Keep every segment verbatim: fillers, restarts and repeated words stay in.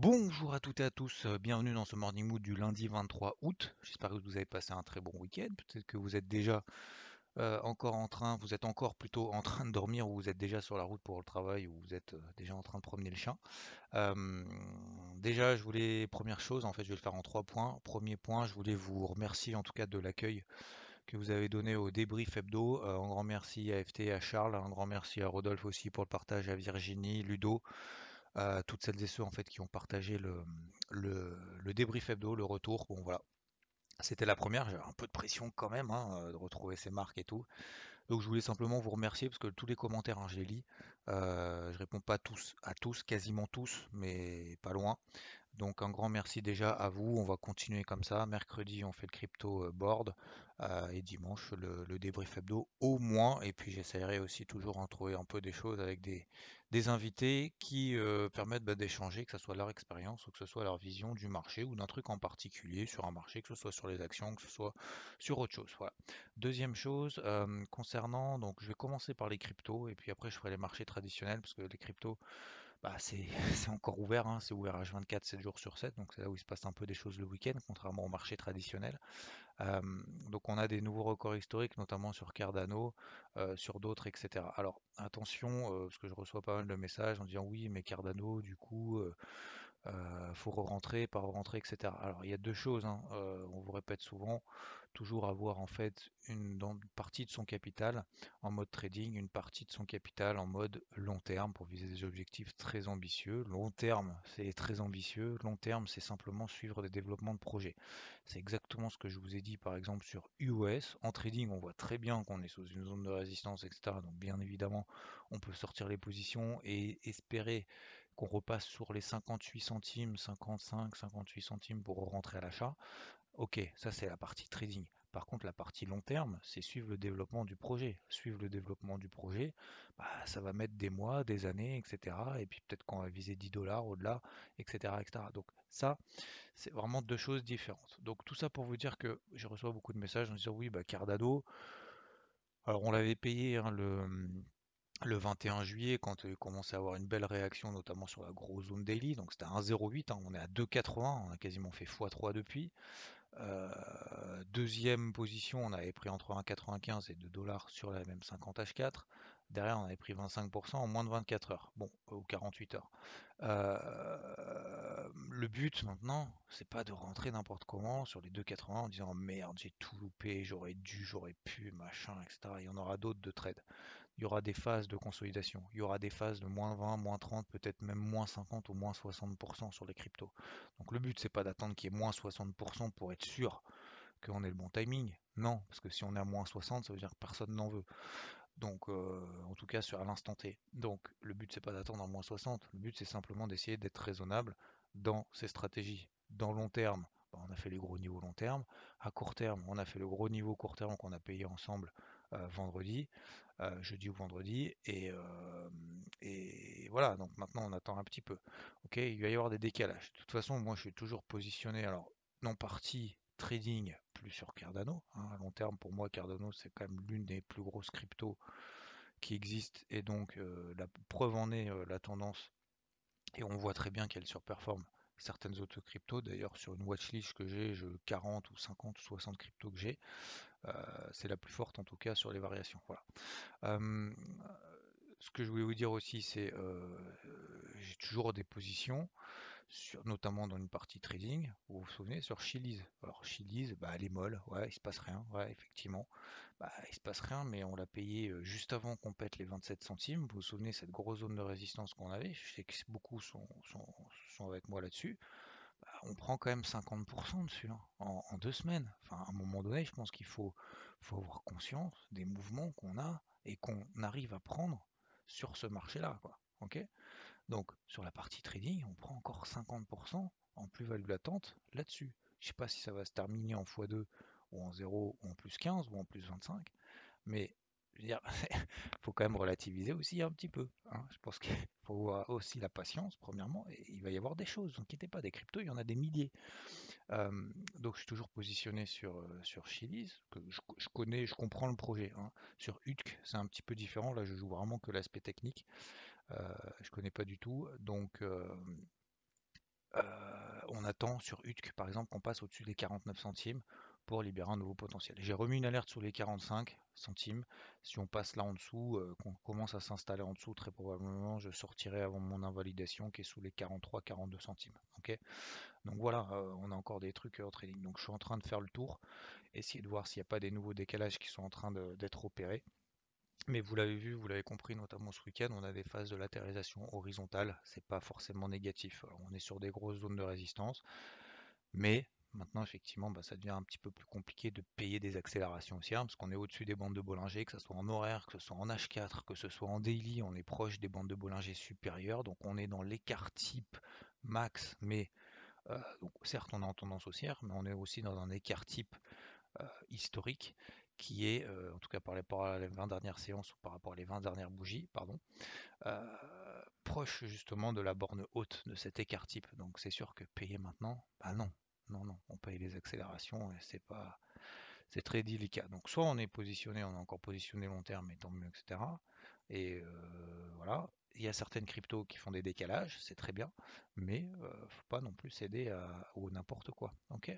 Bonjour à toutes et à tous, bienvenue dans ce Morning Mood du lundi vingt-trois août. J'espère que vous avez passé un très bon week-end. Peut-être que vous êtes déjà euh, encore en train, vous êtes encore plutôt en train de dormir, ou vous êtes déjà sur la route pour le travail, ou vous êtes déjà en train de promener le chien. Euh, déjà, je voulais, première chose, en fait, je vais le faire en trois points. Premier point, je voulais vous remercier en tout cas de l'accueil que vous avez donné au débrief hebdo. Euh, un grand merci à F T et à Charles, un grand merci à Rodolphe aussi pour le partage, à Virginie, Ludo, à toutes celles et ceux en fait qui ont partagé le, le, le débrief hebdo, le retour. Bon voilà, c'était la première, j'avais un peu de pression quand même hein, de retrouver ces marques et tout. Donc je voulais simplement vous remercier parce que tous les commentaires, hein, je les lis. Euh, je réponds pas tous à tous, quasiment tous, mais pas loin. Donc un grand merci déjà à vous, on va continuer comme ça. Mercredi on fait le crypto board euh, et dimanche le, le débrief hebdo au moins. Et puis j'essaierai aussi toujours en trouver un peu des choses avec des, des invités qui euh, permettent bah, d'échanger, que ce soit leur expérience ou que ce soit leur vision du marché ou d'un truc en particulier sur un marché, que ce soit sur les actions, que ce soit sur autre chose. Voilà. Deuxième chose euh, concernant, donc je vais commencer par les cryptos et puis après je ferai les marchés traditionnels parce que les cryptos, Bah c'est, c'est encore ouvert, hein. C'est ouvert H vingt-quatre, sept jours sur sept, donc c'est là où il se passe un peu des choses le week-end, contrairement au marché traditionnel. Euh, donc on a des nouveaux records historiques, notamment sur Cardano, euh, sur d'autres, et cetera. Alors attention, euh, parce que je reçois pas mal de messages en disant oui, mais Cardano, du coup, euh, euh, faut re-rentrer, pas re-rentrer, et cetera. Alors il y a deux choses, hein. euh, on vous répète souvent, toujours avoir en fait une, une partie de son capital en mode trading, une partie de son capital en mode long terme pour viser des objectifs très ambitieux. Long terme, c'est très ambitieux. Long terme, c'est simplement suivre des développements de projets. C'est exactement ce que je vous ai dit par exemple sur U O S. En trading, on voit très bien qu'on est sous une zone de résistance, et cetera. Donc bien évidemment, on peut sortir les positions et espérer qu'on repasse sur les cinquante-huit centimes, cinquante-cinq, cinquante-huit centimes pour rentrer à l'achat. Ok, ça c'est la partie trading. Par contre, la partie long terme, c'est suivre le développement du projet. Suivre le développement du projet, bah, ça va mettre des mois, des années, et cetera. Et puis peut-être qu'on va viser dix dollars au-delà, et cetera, et cetera. Donc ça, c'est vraiment deux choses différentes. Donc tout ça pour vous dire que je reçois beaucoup de messages en disant oui, bah, Cardano, alors on l'avait payé hein, le... le vingt et un juillet, quand il commençait à avoir une belle réaction, notamment sur la grosse zone daily, donc c'était à un virgule zéro huit, hein, on est à deux virgule quatre-vingts, on a quasiment fait fois trois depuis. Euh, deuxième position, on avait pris entre un virgule quatre-vingt-quinze et deux dollars sur la même cinquante H quatre. Derrière, on avait pris vingt-cinq pour cent en moins de vingt-quatre heures, bon, ou quarante-huit heures. Euh, le but maintenant, c'est pas de rentrer n'importe comment sur les deux virgule quatre-vingts en disant merde, j'ai tout loupé, j'aurais dû, j'aurais pu, machin, et cetera. Il y en aura d'autres de trades. Il y aura des phases de consolidation, il y aura des phases de moins vingt, moins trente, peut-être même moins cinquante ou moins soixante pour cent sur les cryptos. Donc le but, c'est pas d'attendre qu'il y ait moins soixante pour cent pour être sûr qu'on ait le bon timing. Non, parce que si on est à moins soixante, ça veut dire que personne n'en veut. Donc euh, en tout cas sur à l'instant T. Donc le but, c'est pas d'attendre à moins soixante, le but c'est simplement d'essayer d'être raisonnable dans ses stratégies. Dans long terme, bah, on a fait les gros niveaux long terme. À court terme, on a fait le gros niveau court terme qu'on a payé ensemble euh, vendredi. Euh, jeudi ou vendredi, et, euh, et voilà, donc maintenant on attend un petit peu, ok, il va y avoir des décalages, de toute façon moi je suis toujours positionné, alors non partie trading plus sur Cardano, hein, à long terme pour moi Cardano c'est quand même l'une des plus grosses cryptos qui existent, et donc euh, la preuve en est euh, la tendance, et on voit très bien qu'elle surperforme certaines autres cryptos, d'ailleurs sur une watchlist que j'ai, je quarante ou cinquante ou soixante cryptos que j'ai, euh, c'est la plus forte en tout cas sur les variations. Voilà. Euh, ce que je voulais vous dire aussi, c'est euh, j'ai toujours des positions, sur, notamment dans une partie trading, vous vous souvenez, sur Chiliz. Alors Chiliz, bah, elle est molle, ouais, il se passe rien, ouais, effectivement, bah, il se passe rien, mais on l'a payé juste avant qu'on pète les vingt-sept centimes, vous vous souvenez cette grosse zone de résistance qu'on avait, je sais que beaucoup sont, sont, sont avec moi là-dessus. On prend quand même cinquante pour cent dessus hein, en, en deux semaines. Enfin, à un moment donné, je pense qu'il faut, faut avoir conscience des mouvements qu'on a et qu'on arrive à prendre sur ce marché-là, quoi. Okay, donc sur la partie trading, on prend encore cinquante pour cent en plus-value latente là-dessus. Je ne sais pas si ça va se terminer en fois deux ou en zéro ou en plus quinze ou en plus vingt-cinq, mais je veux dire, faut quand même relativiser aussi un petit peu. Hein. Je pense qu'il faut avoir aussi la patience, premièrement, et il va y avoir des choses, vous inquiétez pas, des cryptos, il y en a des milliers. Euh, donc je suis toujours positionné sur, sur Chiliz, que je, je connais, je comprends le projet. Hein. Sur Utk, c'est un petit peu différent, là je joue vraiment que l'aspect technique, euh, je connais pas du tout, donc... Euh, euh, on attend sur Utk, par exemple, qu'on passe au-dessus des quarante-neuf centimes pour libérer un nouveau potentiel. J'ai remis une alerte sur les quarante-cinq centimes. Si on passe là en dessous, euh, qu'on commence à s'installer en dessous, très probablement, je sortirai avant mon invalidation qui est sous les quarante-trois quarante-deux centimes. Okay, donc voilà, euh, on a encore des trucs en trading. Donc je suis en train de faire le tour, essayer de voir s'il n'y a pas des nouveaux décalages qui sont en train d'être opérés. Mais vous l'avez vu, vous l'avez compris, notamment ce week-end, on a des phases de latérisation horizontale, c'est pas forcément négatif. Alors, on est sur des grosses zones de résistance, mais maintenant, effectivement, bah, ça devient un petit peu plus compliqué de payer des accélérations haussières, parce qu'on est au-dessus des bandes de Bollinger, que ce soit en horaire, que ce soit en H quatre, que ce soit en daily, on est proche des bandes de Bollinger supérieures, donc on est dans l'écart type max, mais euh, donc, certes, on est en tendance haussière, mais on est aussi dans un écart type euh, historique, qui est, euh, en tout cas par rapport à les vingt dernières séances ou par rapport à les vingt dernières bougies, pardon, euh, proche justement de la borne haute de cet écart type. Donc c'est sûr que payer maintenant, bah non, non, non, on paye les accélérations et c'est pas, c'est très délicat. Donc soit on est positionné, on est encore positionné long terme et tant mieux, et cetera. Et euh, voilà, il y a certaines cryptos qui font des décalages, c'est très bien, mais euh, faut pas non plus céder à, au n'importe quoi, ok?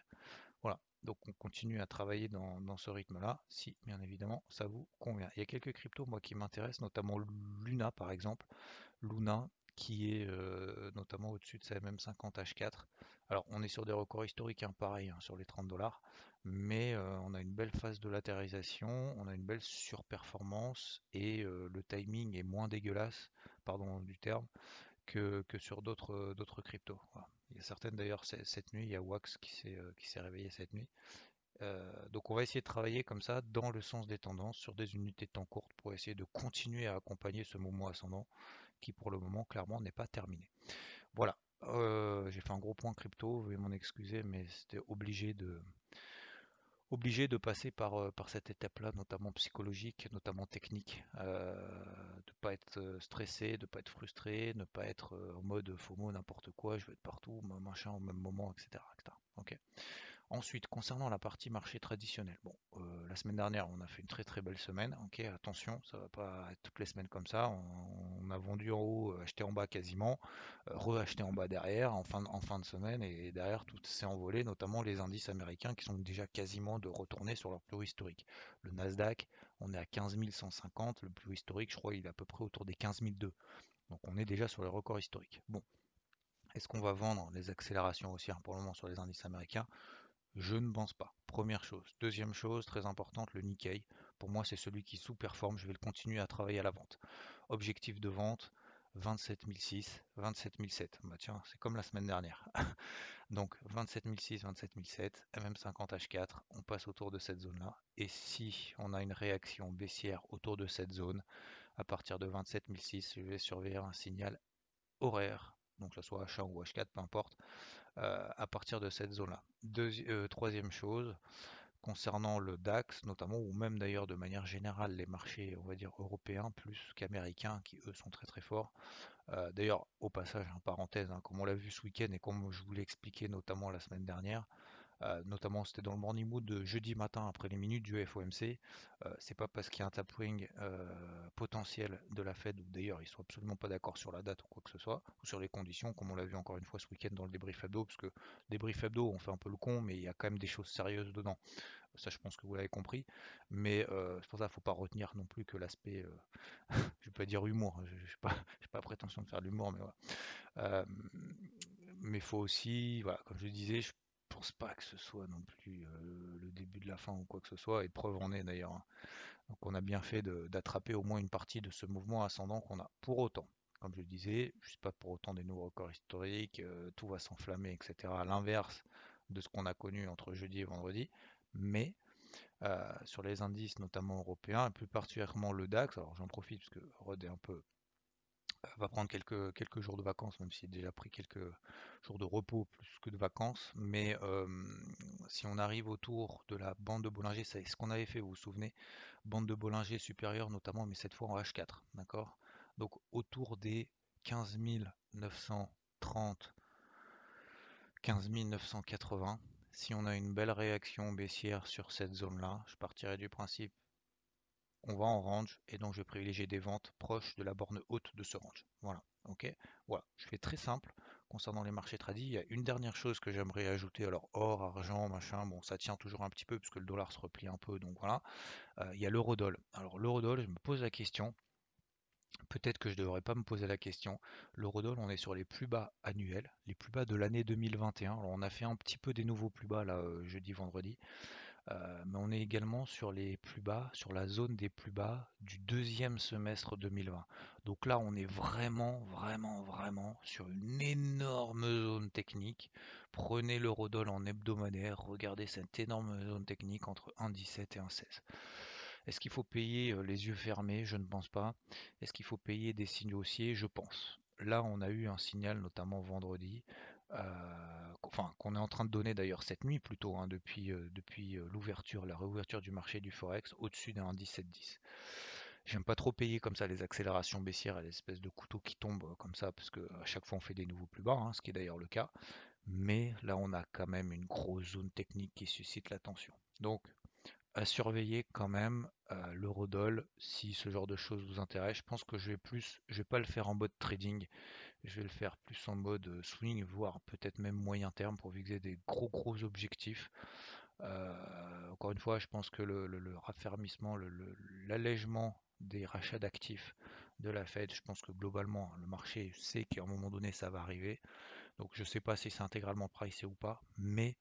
Voilà, donc on continue à travailler dans, dans ce rythme-là, si bien évidemment ça vous convient. Il y a quelques cryptos moi qui m'intéressent, notamment Luna par exemple, Luna qui est euh, notamment au-dessus de sa M M cinquante H quatre. Alors on est sur des records historiques, hein, pareil, hein, sur les trente dollars, mais euh, on a une belle phase de latérisation, on a une belle surperformance et euh, le timing est moins dégueulasse, pardon du terme, que, que sur d'autres d'autres cryptos. Voilà. Il y a certaines d'ailleurs cette nuit, il y a WAX qui s'est réveillé cette nuit. Euh, donc on va essayer de travailler comme ça dans le sens des tendances sur des unités de temps courtes pour essayer de continuer à accompagner ce mouvement ascendant qui pour le moment clairement n'est pas terminé. Voilà, euh, j'ai fait un gros point crypto, vous m'en excuser, mais c'était obligé de... obligé de passer par, par cette étape-là, notamment psychologique, notamment technique, euh, de pas être stressé, de pas être frustré, ne pas être en mode FOMO, n'importe quoi, je vais être partout, machin, au même moment, et cetera et cetera. Okay. Ensuite, concernant la partie marché traditionnel, bon, euh, la semaine dernière, on a fait une très très belle semaine, ok, attention, ça va pas être toutes les semaines comme ça, on, on a vendu en haut, acheté en bas quasiment, euh, re-acheté en bas derrière, en fin, en fin de semaine, et derrière tout s'est envolé, notamment les indices américains qui sont déjà quasiment de retourner sur leur plus haut historique. Le Nasdaq, on est à quinze mille cent cinquante, le plus haut historique, je crois, il est à peu près autour des quinze mille deux, donc on est déjà sur les records historiques. Bon, est-ce qu'on va vendre les accélérations haussières pour le moment sur les indices américains? Je ne pense pas. Première chose. Deuxième chose, très importante, le Nikkei. Pour moi, c'est celui qui sous-performe. Je vais le continuer à travailler à la vente. Objectif de vente, vingt-sept mille six, vingt-sept mille sept. Bah tiens, c'est comme la semaine dernière. Donc, vingt-sept mille six, vingt-sept mille sept, M M cinquante H quatre, on passe autour de cette zone-là. Et si on a une réaction baissière autour de cette zone, à partir de vingt-sept mille six, je vais surveiller un signal horaire. Donc, que ce soit H un ou H quatre, peu importe. Euh, à partir de cette zone-là. Euh, troisième chose, concernant le DAX notamment, ou même d'ailleurs de manière générale les marchés, on va dire européens plus qu'américains, qui eux sont très très forts. Euh, d'ailleurs, au passage, en parenthèse, hein, comme on l'a vu ce week-end et comme je vous l'ai expliqué notamment la semaine dernière, euh, notamment c'était dans le morning mood de jeudi matin après les minutes du F O M C, euh, c'est pas parce qu'il y a un tapering euh, potentiel de la Fed, ou d'ailleurs ils sont absolument pas d'accord sur la date ou quoi que ce soit, ou sur les conditions, comme on l'a vu encore une fois ce week-end dans le débrief hebdo, parce que débrief hebdo on fait un peu le con, mais il y a quand même des choses sérieuses dedans, ça je pense que vous l'avez compris, mais euh, c'est pour ça qu'il ne faut pas retenir non plus que l'aspect, euh, je ne vais pas dire humour, hein, je n'ai pas, pas prétention de faire de l'humour, mais voilà. Euh, mais il faut aussi, voilà, comme je disais, je Je pense pas que ce soit non plus euh, le début de la fin ou quoi que ce soit, et preuve en est d'ailleurs, hein. Donc on a bien fait d'attraper au moins une partie de ce mouvement ascendant qu'on a. Pour autant, comme je le disais, je ne suis pas pour autant des nouveaux records historiques, euh, tout va s'enflammer, et cetera, à l'inverse de ce qu'on a connu entre jeudi et vendredi, mais euh, sur les indices notamment européens, et plus particulièrement le DAX, alors j'en profite parce que Rod est un peu va prendre quelques, quelques jours de vacances, même s'il a déjà pris quelques jours de repos plus que de vacances. Mais euh, si on arrive autour de la bande de Bollinger, c'est ce qu'on avait fait, vous vous souvenez, bande de Bollinger supérieure notamment, mais cette fois en H quatre, d'accord? Donc autour des quinze mille neuf cent trente, quinze mille neuf cent quatre-vingts, si on a une belle réaction baissière sur cette zone-là, je partirai du principe on va en range, et donc je vais privilégier des ventes proches de la borne haute de ce range. Voilà, ok, voilà, je fais très simple concernant les marchés tradis. Il y a une dernière chose que j'aimerais ajouter, alors or, argent, machin, bon ça tient toujours un petit peu puisque le dollar se replie un peu, donc voilà. Euh, il y a l'eurodoll. Alors l'eurodoll, je me pose la question, peut-être que je ne devrais pas me poser la question. L'eurodoll, on est sur les plus bas annuels, les plus bas de l'année deux mille vingt et un. Alors on a fait un petit peu des nouveaux plus bas là, jeudi, vendredi. Euh, mais on est également sur les plus bas, sur la zone des plus bas du deuxième semestre deux mille vingt. Donc là, on est vraiment, vraiment, vraiment sur une énorme zone technique. Prenez l'eurodoll en hebdomadaire, regardez cette énorme zone technique entre un virgule dix-sept et un virgule seize. Est-ce qu'il faut payer les yeux fermés? Je ne pense pas. Est-ce qu'il faut payer des signes haussiers? Je pense. Là, on a eu un signal, notamment vendredi, Euh, enfin, qu'on est en train de donner d'ailleurs cette nuit plutôt, hein, depuis, euh, depuis euh, l'ouverture, la réouverture du marché du Forex au-dessus d'un un virgule dix-sept dix. J'aime pas trop payer comme ça les accélérations baissières et l'espèce de couteau qui tombe euh, comme ça, parce que à chaque fois on fait des nouveaux plus bas, hein, ce qui est d'ailleurs le cas. Mais là on a quand même une grosse zone technique qui suscite l'attention. Donc à surveiller quand même euh, l'eurodoll si ce genre de choses vous intéresse. Je pense que je vais plus, je vais pas le faire en mode trading. Je vais le faire plus en mode swing, voire peut-être même moyen terme pour fixer des gros gros objectifs. Euh, encore une fois, je pense que le, le, le raffermissement, l'allègement des rachats d'actifs de la Fed, je pense que globalement le marché sait qu'à un moment donné ça va arriver. Donc je ne sais pas si c'est intégralement pricé ou pas, mais,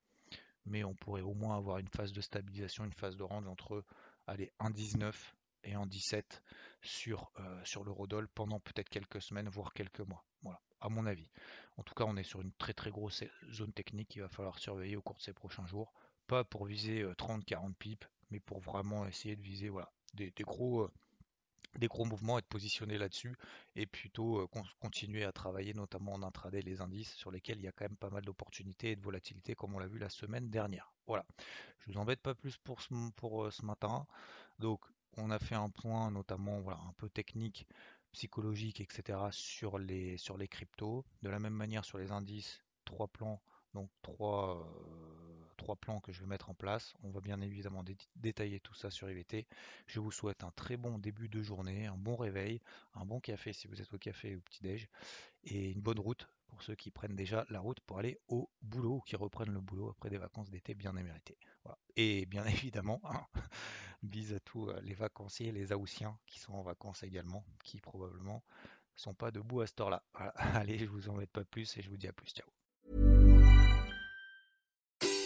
mais on pourrait au moins avoir une phase de stabilisation, une phase de range entre allez, un virgule dix-neuf et un virgule dix-sept sur, euh, sur l'eurodoll pendant peut-être quelques semaines, voire quelques mois. Voilà, à mon avis. En tout cas, on est sur une très très grosse zone technique qu'il va falloir surveiller au cours de ces prochains jours. Pas pour viser trente à quarante pips, mais pour vraiment essayer de viser voilà, des, des, gros, euh, des gros mouvements, être positionné là-dessus, et plutôt euh, con continuer à travailler notamment en intraday les indices sur lesquels il y a quand même pas mal d'opportunités et de volatilité comme on l'a vu la semaine dernière. Voilà, je vous embête pas plus pour ce, pour, euh, ce matin. Donc, on a fait un point notamment voilà, un peu technique, psychologique, et cetera sur les sur les cryptos. De la même manière sur les indices, trois plans, donc trois, euh, trois plans que je vais mettre en place. On va bien évidemment dé détailler tout ça sur I V T. Je vous souhaite un très bon début de journée, un bon réveil, un bon café si vous êtes au café ou au petit-déj, et une bonne route pour ceux qui prennent déjà la route pour aller au boulot ou qui reprennent le boulot après des vacances d'été bien méritées. Voilà. Et bien évidemment, hein, bise à tous les vacanciers, les Aoussiens qui sont en vacances également, qui probablement ne sont pas debout à cette heure-là. Voilà. Allez, je vous embête pas plus et je vous dis à plus. Ciao.